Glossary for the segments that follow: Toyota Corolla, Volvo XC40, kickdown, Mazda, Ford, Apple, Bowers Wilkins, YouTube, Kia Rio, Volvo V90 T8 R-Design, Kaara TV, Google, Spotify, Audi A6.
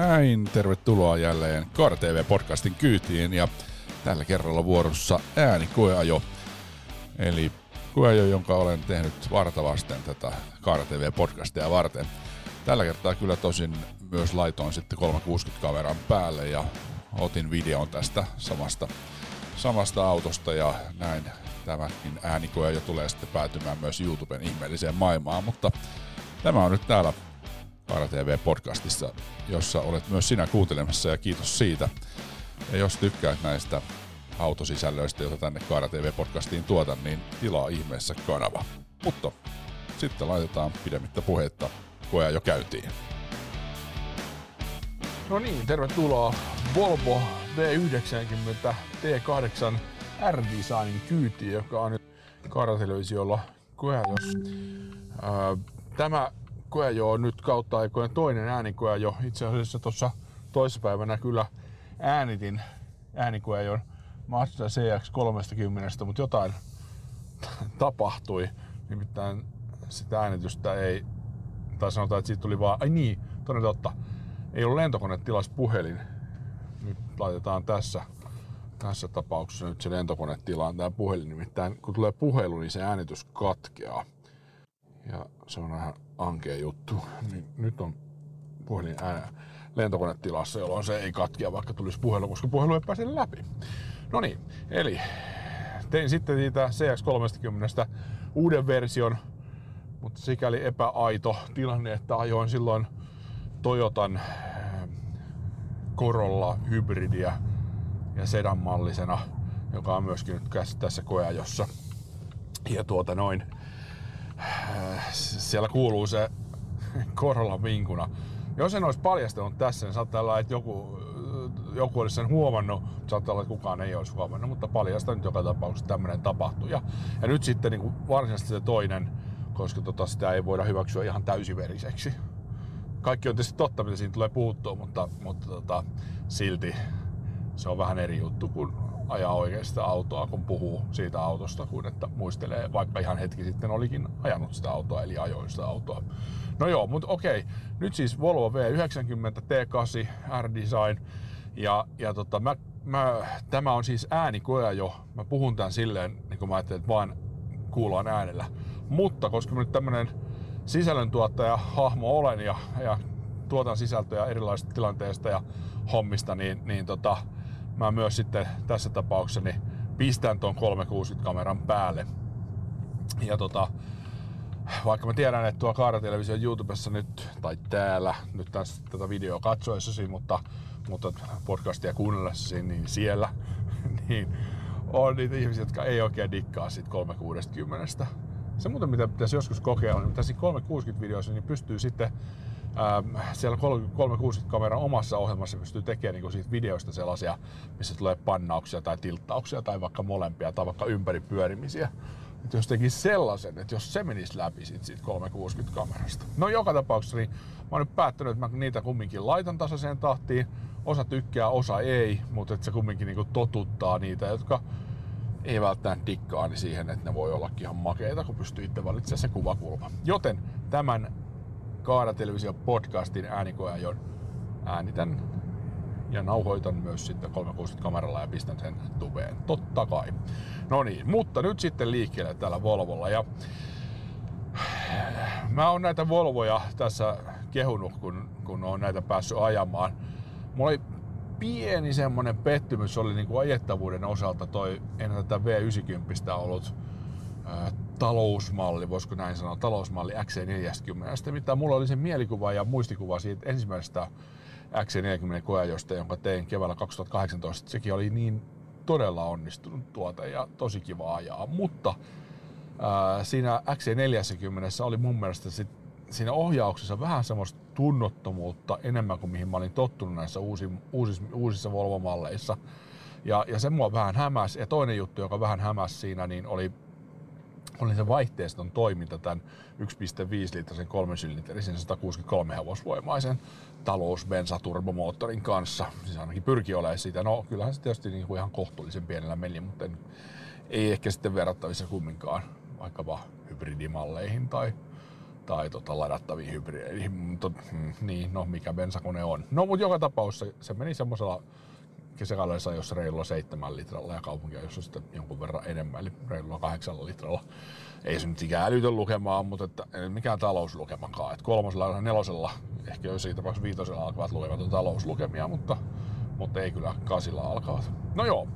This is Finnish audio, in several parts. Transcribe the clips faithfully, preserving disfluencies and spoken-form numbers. Näin, tervetuloa jälleen Kaara T V-podcastin kyytiin ja tällä kerralla vuorossa äänikoeajo. Eli koeajo, jonka olen tehnyt vartavasten tätä Kaara T V-podcastia varten. Tällä kertaa kyllä tosin myös laitoin sitten kolmesataakuusikymmentä kameran päälle ja otin videon tästä samasta, samasta autosta ja näin tämäkin äänikoeajo tulee sitten päätymään myös YouTuben ihmeelliseen maailmaan, mutta tämä on nyt täällä Kaara T V-podcastissa, jossa olet myös sinä kuuntelemassa ja kiitos siitä. Ja jos tykkäät näistä autosisällöistä, joita tänne Kaara T V-podcastiin tuotan, niin tilaa ihmeessä kanava. Mutta sitten laitetaan pidemmittä puhetta, koeajo jo käytiin. No niin, tervetuloa Volvo V yhdeksänkymmentä T kahdeksan R-Designin kyytiin, joka on nyt Kaara Televisiolla koeajossa. Tämä koeajo on nyt kautta aikojen toinen äänikoeajo. Itse asiassa tuossa toissapäivänä kyllä äänitin äänikoeajon Mazda C X kolmekymmentä, mutta jotain tapahtui. Nimittäin sitä äänitystä ei, tai sanotaan, että siitä tuli vaan, ai niin, toden totta, ei ollut lentokone tilas puhelin. Nyt laitetaan tässä, tässä tapauksessa nyt se lentokone tilaan tämä puhelin. Nimittäin kun tulee puhelu, niin se äänitys katkeaa. Ja se on ihan ankea juttu. Niin nyt on puhelin ääni lentokonetilassa, jolloin se ei katkea, vaikka tulisi puhelu, koska puhelu ei pääse läpi. No niin, eli tein sitten siitä C X kolmekymmentä uuden version, mutta sikäli epäaito tilanne, että ajoin silloin Toyotan Corolla hybridiä ja sedan mallisena, joka on myöskin nyt tässä koeajossa. Ja tuota noin, siellä kuuluu se Corolla vinkuna. Jos en olisi paljastanut tässä, niin saattaa olla, että joku, joku olisi sen huomannut, saattaa olla, että kukaan ei olisi huomannut, mutta paljastan nyt joka tapauksessa, tämmöinen tapahtui. Ja, ja nyt sitten niin kuin varsinaisesti se toinen, koska tota, sitä ei voida hyväksyä ihan täysiveriseksi. Kaikki on tietysti totta, mitä siinä tulee puhuttua, mutta, mutta tota, silti se on vähän eri juttu, kun ajaa oikeasta autoa, kun puhuu siitä autosta, kun että muistelee, vaikka ihan hetki sitten olikin ajanut sitä autoa, eli ajoi sitä autoa. No joo, mutta okei. Nyt siis Volvo V yhdeksänkymmentä T kahdeksan R-Design. Ja, ja tota, mä, mä, tämä on siis äänikoeajo. Mä puhun tän silleen, niin kuin mä ajattelin, että vaan kuullaan äänellä. Mutta koska mä nyt tämmönen sisällöntuottaja hahmo olen ja, ja tuotan sisältöjä erilaisista tilanteista ja hommista, niin, niin tota, mä myös sitten tässä tapauksessa niin pistän ton kolmesataakuusikymmentä kameran päälle. Ja tota, vaikka mä tiedän, että tuo Kaara Television YouTubessa nyt, tai täällä, nyt tässä tätä videoa katsoessasi, mutta, mutta podcastia kuunnellessasi, niin siellä niin on niitä ihmisiä, jotka ei oikein dikkaa siitä kolmesataakuusikymmentä. Se muuten, mitä pitäisi joskus kokeilla, niin tässä kolmesataakuusikymmentä-videoissa niin pystyy sitten äm, siellä kolmesataakuusikymmentä-kameran omassa ohjelmassa pystyy tekemään niin kuin siitä videoista sellaisia, missä tulee pannauksia tai tilttauksia tai vaikka molempia tai vaikka ympäripyörimisiä. Että jos teki sellaisen, että jos se menisi läpi sit siitä kolmesataakuusikymmentä-kamerasta. No joka tapauksessa niin mä oon nyt päättänyt, että mä niitä kumminkin laitan tasaiseen tahtiin. Osa tykkää, osa ei, mutta että se kumminkin niinku totuttaa niitä, jotka ei välttämättä dikkaa niin siihen, että ne voi ollakin ihan makeita, kun pystyy itse valitsemaan se kuvakulma. Joten tämän Kaara Television podcastin äänikoeajon äänitän ja nauhoitan myös sitten kolmesataakuusikymmentä-kameralla ja pistän sen tubeen, totta kai. No niin, mutta nyt sitten liikkeelle täällä Volvolla. Ja mä oon näitä Volvoja tässä kehunut, kun, kun oon näitä päässyt ajamaan. Mulla oli pieni semmonen pettymys, oli niinku ajettavuuden osalta toi, en tätä V yhdeksänkymmentä ollut ä, talousmalli, voisiko näin sanoa, talousmalli X C neljäkymmentä. Mitä mulla oli se mielikuva ja muistikuva siitä ensimmäisestä X C neljäkymmentä-koeajosta, jonka tein keväällä kaksituhattakahdeksantoista. Sekin oli niin todella onnistunut tuota ja tosi kiva ajaa, mutta ää, siinä X C neljäkymmentä oli mun mielestä sit, siinä ohjauksessa vähän semmoista tunnottomuutta enemmän kuin mihin mä olin tottunut näissä uusi, uusissa, uusissa Volvo-malleissa. Ja, ja se mua vähän hämäsi. Ja toinen juttu, joka vähän hämäsi siinä, niin oli, oli se vaihteiston toiminta tämän yksi pilkku viisi litrasen kolmesylinterisen satakuusikymmentäkolme hevosvoimaisen talousbensaturbomoottorin kanssa. Siis ainakin pyrki olemaan sitä. No kyllähän se tietysti niin kuin ihan kohtuullisen pienellä meni, mutta en, ei ehkä sitten verrattavissa kumminkaan vaikkapa hybridimalleihin tai tai tota ladattaviin hybrideihin. Niin, no mikä bensakone on. No mut joka tapauksessa se meni semmosella kesäkaudessa, jos reilulla seitsemän litralla ja kaupunkia, jos on sitten jonkun verran enemmän, eli reilulla kahdeksalla litralla. Ei se nyt ikään älytön lukemaan, mutta että ei mikään talouslukemakaan. Et kolmosella ja nelosella, ehkä jos siitä tapauksessa viitosella alkavat lukevat on talouslukemia, mutta, mutta ei kyllä kasilla alkavat. No joo.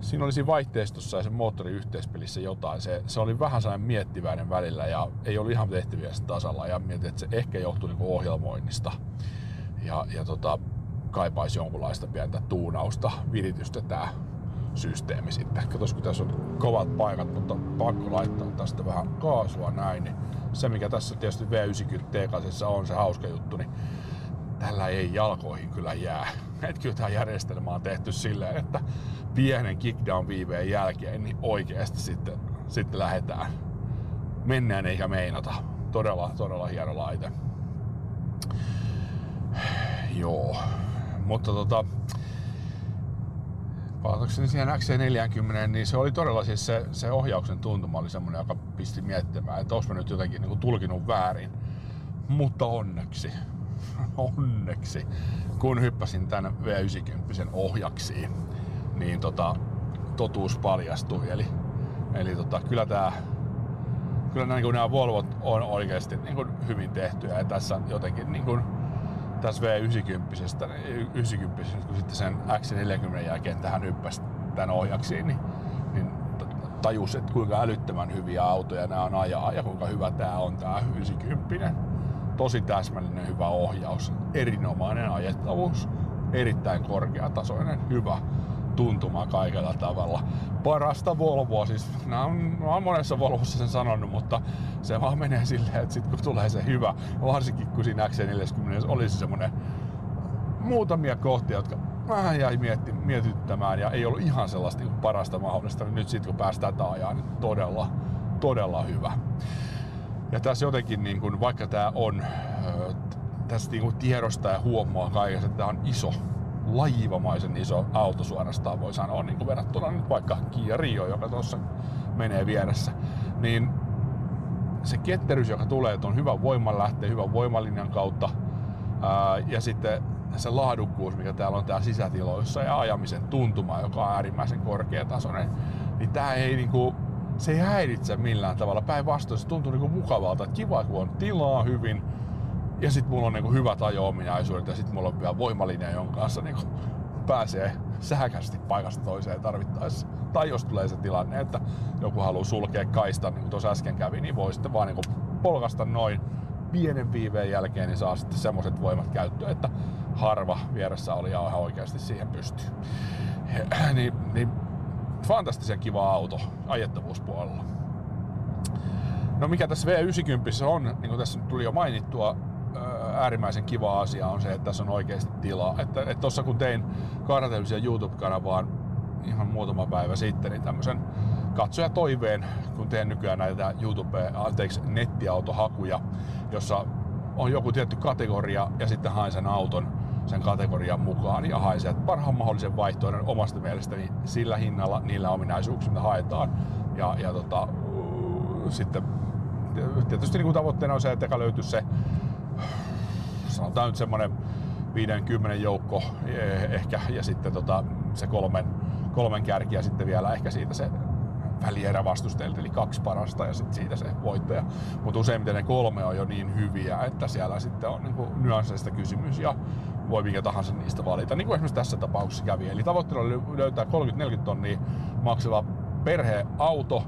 Siinä oli siinä vaihteistossa ja sen moottorin yhteispelissä jotain. Se, se oli vähän sellainen miettiväinen välillä ja ei ollut ihan tehtäviä tasalla. Ja mietin, että se ehkä johtui niin kuin ohjelmoinnista. Ja, ja tota, kaipaisi jonkunlaista pientä tuunausta, viritystä tää systeemi sitten. Katsos, kun tässä on kovat paikat, mutta pakko laittaa tästä vähän kaasua näin. Niin se mikä tässä tietysti V yhdeksänkymmentä T kahdeksan on se hauska juttu, niin tällä ei jalkoihin kyllä jää. Et kyllä tämä järjestelmä on tehty silleen, että pienen kickdown-viiveen jälkeen niin oikeasti sitten, sitten lähdetään. Mennään eikä meinata. Todella, todella hieno laite. Joo. Mutta tota, palatakseni siihen X C neljäkymmentä, niin se oli todella siis se, se ohjauksen tuntuma oli semmoinen, joka pisti miettimään, että olis mä nyt jotenkin niin kuin tulkinut väärin. Mutta onneksi. Onneksi, kun hyppäsin tän V yhdeksänkymmentä ohjaksiin, niin tota, totuus paljastui. Eli, eli tota, kyllä, tää, kyllä nää, niin nämä Volvot on oikeasti niin hyvin tehtyjä. Ja tässä jotenkin niin kun, tässä V yhdeksänkymmentä, niin kun sitten sen X neljänkymmenen jälkeen tähän hyppäsi tän ohjaksiin, niin, niin tajus, että kuinka älyttömän hyviä autoja nämä on ajaa ja kuinka hyvä tää on tää yhdeksänkymmentä. Tosi täsmällinen, hyvä ohjaus, erinomainen ajettavuus, erittäin korkeatasoinen, hyvä tuntuma kaikella tavalla. Parasta Volvoa, siis nää on, mä oon monessa Volvossa sen sanonut, mutta se vaan menee silleen, että sit kun tulee se hyvä, varsinkin kun siinä X C neljäkymmentä olisi semmonen muutamia kohtia, jotka vähän jäi mietti, mietittämään ja ei ollut ihan sellaista niin parasta mahdollista, niin nyt sit kun päästään tätä ajaa, niin todella, todella hyvä. Ja tässä jotenkin, niin kun, vaikka tämä on, tässä niin tiedostaa ja huomaa kaikessa, että tämä on iso, laivamaisen iso auto suorastaan voi sanoa, niin kuin verrattuna nyt vaikka Kia Rio, joka tuossa menee vieressä, niin se ketteryys, joka tulee, että on hyvä voimanlähteen, hyvän voimalinjan kautta ää, ja sitten se laadukkuus, mikä täällä on täällä sisätiloissa ja ajamisen tuntuma, joka on äärimmäisen korkeatasoinen, niin tämä ei niinku se ei häiritse millään tavalla. Päinvastoin se tuntuu niinku mukavalta, että kiva kun on tilaa hyvin ja sit mulla on niinku hyvät ajo-ominaisuudet ja sit mulla on vielä voimalinja, jonka kanssa niinku pääsee sähkäisesti paikasta toiseen tarvittaessa. Tai jos tulee se tilanne, että joku haluaa sulkea kaistan, niin kuin tuossa äsken kävi, niin voi sitten vaan niinku polkasta noin pienen viiveen jälkeen, niin saa sitten semmoset voimat käyttöön, että harva vieressä oli ja ihan oikeasti siihen pystyy. niin, niin Fantastisen kiva auto ajettavuuspuolella. No mikä tässä V yhdeksänkymmentä on, niin kuin tässä tuli jo mainittua, äärimmäisen kiva asia on se, että tässä on oikeasti tilaa. Että tuossa kun tein Kaara T V:n YouTube-kanavaan ihan muutama päivä sitten, niin tämmöisen katsojatoiveen, kun teen nykyään näitä YouTube, anteeksi, nettiautohakuja, jossa on joku tietty kategoria ja sitten haen sen auton sen kategorian mukaan ja haisee parhaan mahdollisen vaihtoehdon omasta mielestäni sillä hinnalla, niillä ominaisuuksilla, mitä haetaan. Ja, ja tota, sitten tietysti niin tavoitteena on se, että löytyy se, sanotaan nyt semmoinen viisikymmentä joukko ehkä, ja sitten tota, se kolmen, kolmen kärkiä sitten vielä ehkä siitä se välierä vastusteilta, eli kaksi parasta ja sitten siitä se voittaja. Mutta useimmiten ne kolme on jo niin hyviä, että siellä sitten on niinku nyansseista kysymys ja voi mikä tahansa niistä valita. Niin kuin esimerkiksi tässä tapauksessa kävi. Eli tavoitteena oli löytää kolmekymmentä neljäkymmentä tonnia maksava perheauto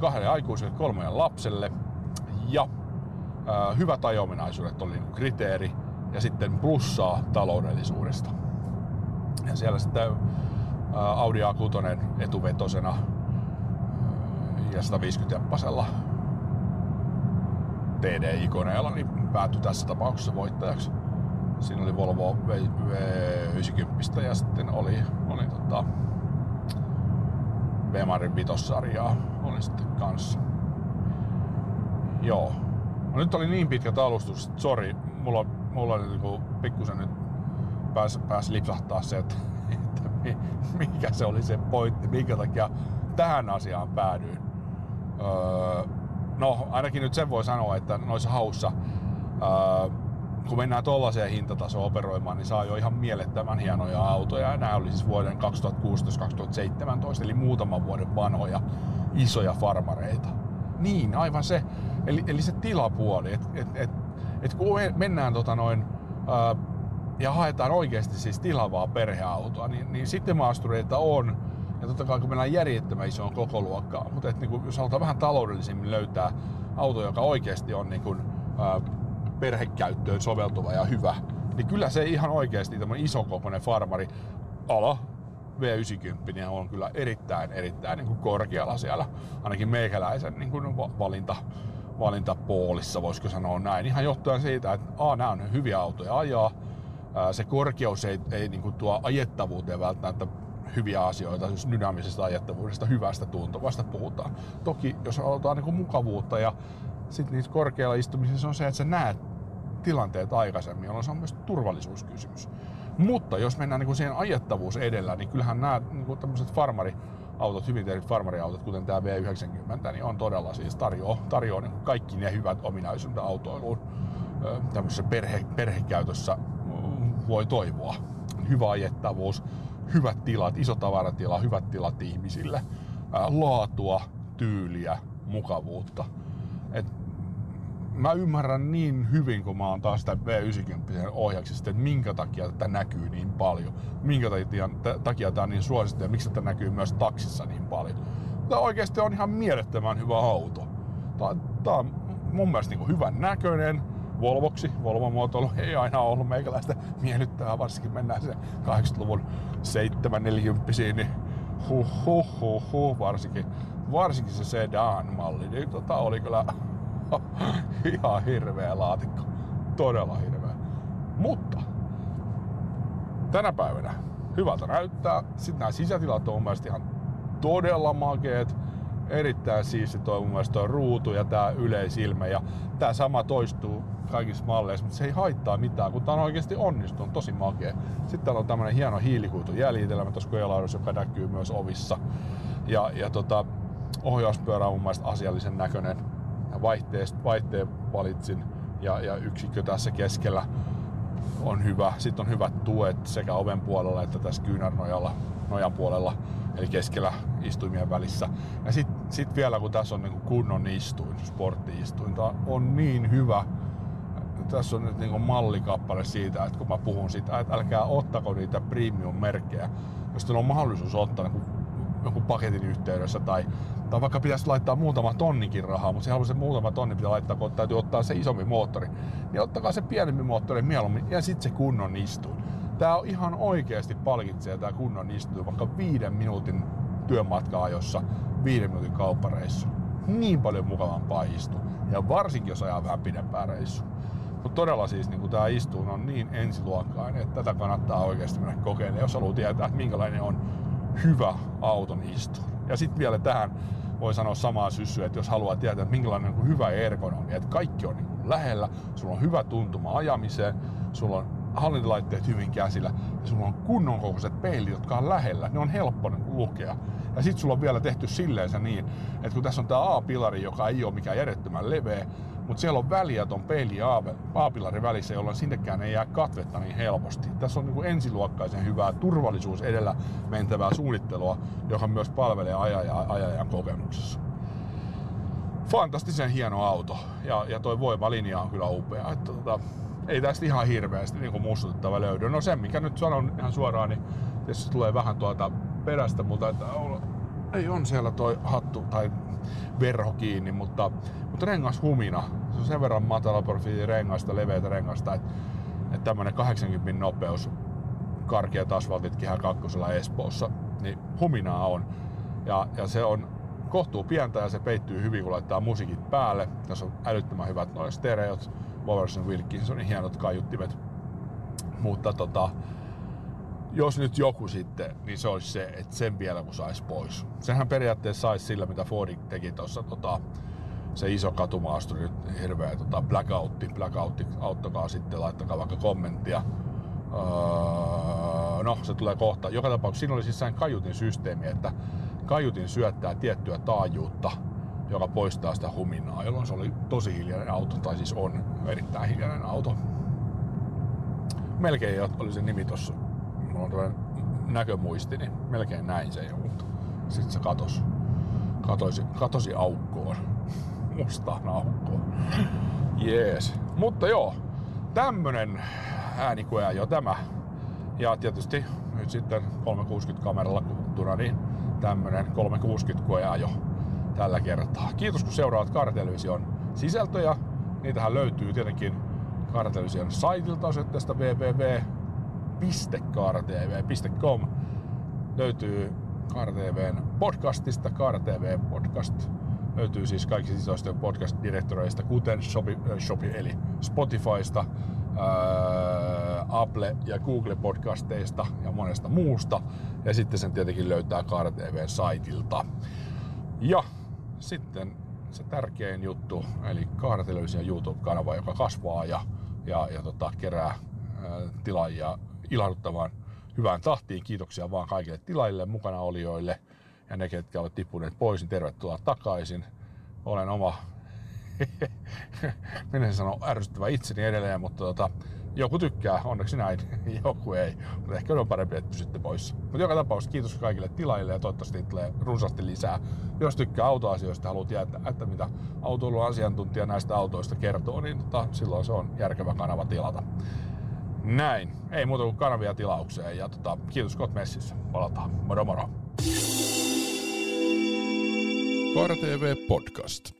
kahdelle aikuiselle, kolmelle lapselle. Ja ää, hyvät ajo-ominaisuudet oli niinku kriteeri ja sitten plussaa taloudellisuudesta. Ja siellä sitten ää, Audi A kuusi etuvetosena ja sataviisikymmentä-jappasella T D I-koneella niin päätyi tässä tapauksessa voittajaksi. Siinä oli Volvo V yhdeksänkymmentä ja sitten oli, oli tota Bemarin vitossarjaa oli sitten kanssa. Joo. No nyt oli niin pitkä alustus, että sori, mulla, mulla oli niinku pikkusen nyt pääs, pääs lipsahtaa se, että, että mikä se oli se pointti, minkä takia tähän asiaan päädyin. Öö, no ainakin nyt sen voi sanoa, että noissa haussa, ää, kun mennään tollaiseen hintatasoon operoimaan, niin saa jo ihan mielettömän hienoja autoja. Nämä oli siis vuoden kaksituhattakuusitoista kaksituhattaseitsemäntoista, eli muutaman vuoden vanhoja isoja farmareita. Niin, aivan se. Eli, eli se tilapuoli. Et, et, et, et kun mennään tota noin, ää, ja haetaan oikeasti siis tilavaa perheautoa, niin, niin sitten maastureita on. Ja totta kai kun mennään järjettömän isoon kokoluokkaan, mutta et, niin kun, jos halutaan vähän taloudellisemmin löytää auto, joka oikeasti on niin kun, ää, perhekäyttöön soveltuva ja hyvä, niin kyllä se ihan oikeasti tämmöinen isokokoinen farmari ala V yhdeksänkymmentä on kyllä erittäin, erittäin niin kuin korkealla siellä, ainakin meikäläisen niin kuin valinta, valintapoolissa, voisiko sanoa näin. Ihan johtuen siitä, että a, nämä on hyviä autoja ajaa, se korkeus ei, ei niin kuin tuo ajettavuuteen välttämättä hyviä asioita, jos dynaamisesta ajettavuudesta, hyvästä tuntuvasta puhutaan. Toki jos aloitetaan niin kuin mukavuutta ja sitten niissä korkealla istumisessa on se, että sä näet tilanteet aikaisemmin, jolloin se on myös turvallisuuskysymys. Mutta jos mennään niin siihen ajettavuus edellä, niin kyllähän nämä niin tämmöiset farmariautot, hyvin tehdyt farmariautot, kuten tämä V yhdeksänkymmentä, niin on todella siis tarjoaa tarjoa niin kaikki ne hyvät ominaisuudet autoiluun tämmöisessä perhe, perhekäytössä voi toivoa. Hyvä ajettavuus, hyvät tilat, iso tavaratila, hyvät tilat ihmisille, laatua, tyyliä, mukavuutta. Et mä ymmärrän niin hyvin, kun mä oon taas sitä V yhdeksänkymmentä ohjauksesta, että minkä takia tätä näkyy niin paljon. Minkä takia tää on niin suosittu ja miksi tätä näkyy myös taksissa niin paljon. Tää oikeesti on ihan mielettömän hyvä auto. Tää, tää on mun mielestä niin hyvän näköinen Volvoksi. Volvo muotoilu ei aina ollut meikäläistä miellyttävää, varsinkin mennään se kahdeksankymmentäluvun seitsemän neljäkymmentä, niin huh huh huh huh, varsinkin, varsinkin se sedan-malli, niin tota oli kyllä ihan hirveä laatikko. Todella hirveä. Mutta tänä päivänä hyvältä näyttää. Sitten nämä sisätilat on mun mielestä ihan todella makeet. Erittäin siisti toi mun mielestä toi ruutu ja tää yleisilme. Ja tää sama toistuu kaikissa malleissa, mutta se ei haittaa mitään, kun tää on oikeesti onnistunut. Tosi makea. Sitten täällä on tämmönen hieno hiilikuitujäljitelmä tuossa kojelaudussa, joka näkyy myös ovissa. Ja, ja tota, ohjauspyörä on mun mielestä asiallisen näköinen. Vaihteen valitsin ja, ja yksikkö tässä keskellä on hyvä. Sitten on hyvät tuet sekä oven puolella että tässä kyynärnojalla, nojan puolella, eli keskellä istuimien välissä. Ja sitten sit vielä kun tässä on niin kunnon istuin, sporttiistuin, tämä on niin hyvä. Tässä on nyt niin mallikappale siitä, että kun mä puhun siitä, että älkää ottako niitä premium-merkkejä, jos teillä on mahdollisuus ottaa niin jonkun paketin yhteydessä tai, tai vaikka pitäisi laittaa muutama tonnikin rahaa, mutta se haluaa se muutama tonni pitää laittaa, kun täytyy ottaa se isompi moottori, niin ottakaa se pienempi moottori mieluummin ja sitten se kunnon istuin. Tää on ihan oikeasti palkitsee tää kunnon istuin vaikka viiden minuutin työmatkaa, jossa viiden minuutin kauppareissu. Niin paljon mukavampaa istua ja varsinkin jos ajaa vähän pidempää reissua. Mutta todella siis niin tää istuin on niin ensiluokkainen, että tätä kannattaa oikeasti mennä kokeilemaan, jos haluaa tietää, että minkälainen on hyvä auton istu. Ja sitten vielä tähän voi sanoa samaa syssyä, että jos haluaa tietää, että minkälainen on hyvä ergonomia, että kaikki on niin lähellä, sulla on hyvä tuntuma ajamiseen, sulla on hallintalaitteet hyvin käsillä ja sulla on kunnon kokoiset peilit, jotka on lähellä, ne on helppo lukea. Ja sitten sulla on vielä tehty silleensä niin, että kun tässä on tämä A-pilari, joka ei ole mikään järjettömän leveä, mutta siellä on väliä ton peili ja A-pilarin välissä, jolloin sinnekään ei jää katvetta niin helposti. Tässä on niin kuin ensiluokkaisen hyvää turvallisuus edellä mentävää suunnittelua, joka myös palvelee ajajaa, ajajan kokemuksessa. Fantastisen hieno auto ja, ja toi voimalinja on kyllä upea. Että tota, ei tästä ihan hirveästi niin kuin muistutettava löydy. No sen mikä nyt sanon ihan suoraan, niin tässä tulee vähän tuolta perästä, mutta että ei on siellä toi hattu tai verho kiinni, mutta, mutta rengas humina. Se on sen verran matala profiili rengasta, leveitä rengasta, että, että tämmönen kahdeksankymmentä nopeus karkeat asfaltit Kehä kakkosella Espoossa, niin huminaa on. Ja, ja se on kohtuu pientä ja se peittyy hyvin, kun laittaa musiikit päälle. Tässä on älyttömän hyvät noin stereot, Bowers Wilkins on hienot kaiuttimet. Mutta tota, jos nyt joku sitten, niin se olisi se, että sen vielä kun saisi pois. Sehän periaatteessa saisi sillä, mitä Fordi teki tuossa, tota, se iso katumaasturi, nyt hirveä tota, blackoutti, blackoutti, auttakaa sitten, laittakaa vaikka kommenttia. Öö, no, se tulee kohta. Joka tapauksessa siinä oli siis sen kaiutin systeemi, että kaiutin syöttää tiettyä taajuutta joka poistaa sitä huminaa, jolloin se oli tosi hiljainen auto, tai siis on erittäin hiljainen auto. Melkein oli se nimi tossa, mulla on tämmönen näkömuisti, niin melkein näin se jo, mutta sit se katosi, katosi, katosi aukkoon, mustaan aukkoon. Jees, mutta joo, tämmönen äänikoja jo tämä. Ja tietysti nyt sitten kolmesataakuusikymmentä kameralla kuvattuna, niin tämmönen kolmesataakuusikymmentä-koja jo tällä kertaa. Kiitos kun seuraat Kaara Television sisältöjä. Niitähän löytyy tietenkin Kaara Television saitilta osoitteesta www piste kaara tv piste com. Löytyy Kaara T V:n podcastista, Kaara T V podcast. Löytyy siis kaikki sisäisten podcast-direktoreista, kuten Shopi, Shopi eli Spotifysta, ää, Apple ja Google podcasteista ja monesta muusta. Ja sitten sen tietenkin löytää Kaara T V:n saitilta. Ja sitten se tärkein juttu, eli Kaara Television YouTube-kanava, joka kasvaa ja, ja, ja tota, kerää ää, tilaajia ilahduttavan hyvään tahtiin. Kiitoksia vaan kaikille tilaajille, mukana olijoille. Ja ne, ketkä ovat tippuneet pois, niin tervetuloa takaisin. Olen oma, minä sanon, ärsyttävä itseni edelleen, mutta tota, joku tykkää, onneksi näin, joku ei. Mutta ehkä on parempi, että pysytte pois. Mutta joka tapauksessa kiitos kaikille tilaajille ja toivottavasti tulee runsaasti lisää. Jos tykkää autoasioista ja haluat jättää, että mitä autoilun asiantuntija näistä autoista kertoo, niin tota, silloin se on järkevä kanava tilata. Näin, ei muuta kuin kanavia tilaukseen. Ja tota, kiitos, kun olet messissä. Palataan. Moro moro. Kaara T V podcast.